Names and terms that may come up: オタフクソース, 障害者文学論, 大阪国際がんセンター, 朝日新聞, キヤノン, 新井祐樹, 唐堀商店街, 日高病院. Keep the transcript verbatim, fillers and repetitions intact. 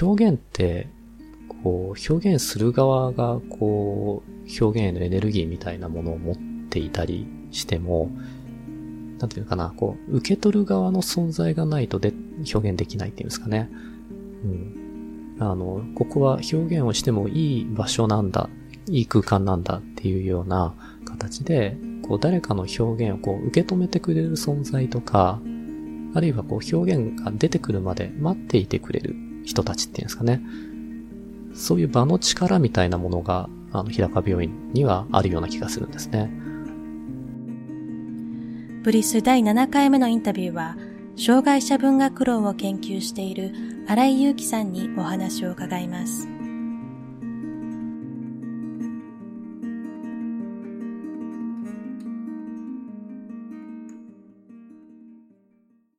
表現ってこう表現する側がこう表現へのエネルギーみたいなものを持っていたりしても、なんていうかな、こう受け取る側の存在がないとで表現できないっていうんですかね。うん、あのここは表現をしてもいい場所なんだ、いい空間なんだっていうような形で、こう誰かの表現をこう受け止めてくれる存在とか、あるいはこう表現が出てくるまで待っていてくれる人たちっていうんですかね。そういう場の力みたいなものが、あの日高病院にはあるような気がするんですね。ブリスだいななかいめのインタビューは、障害者文学論を研究している新井祐樹さんにお話を伺います。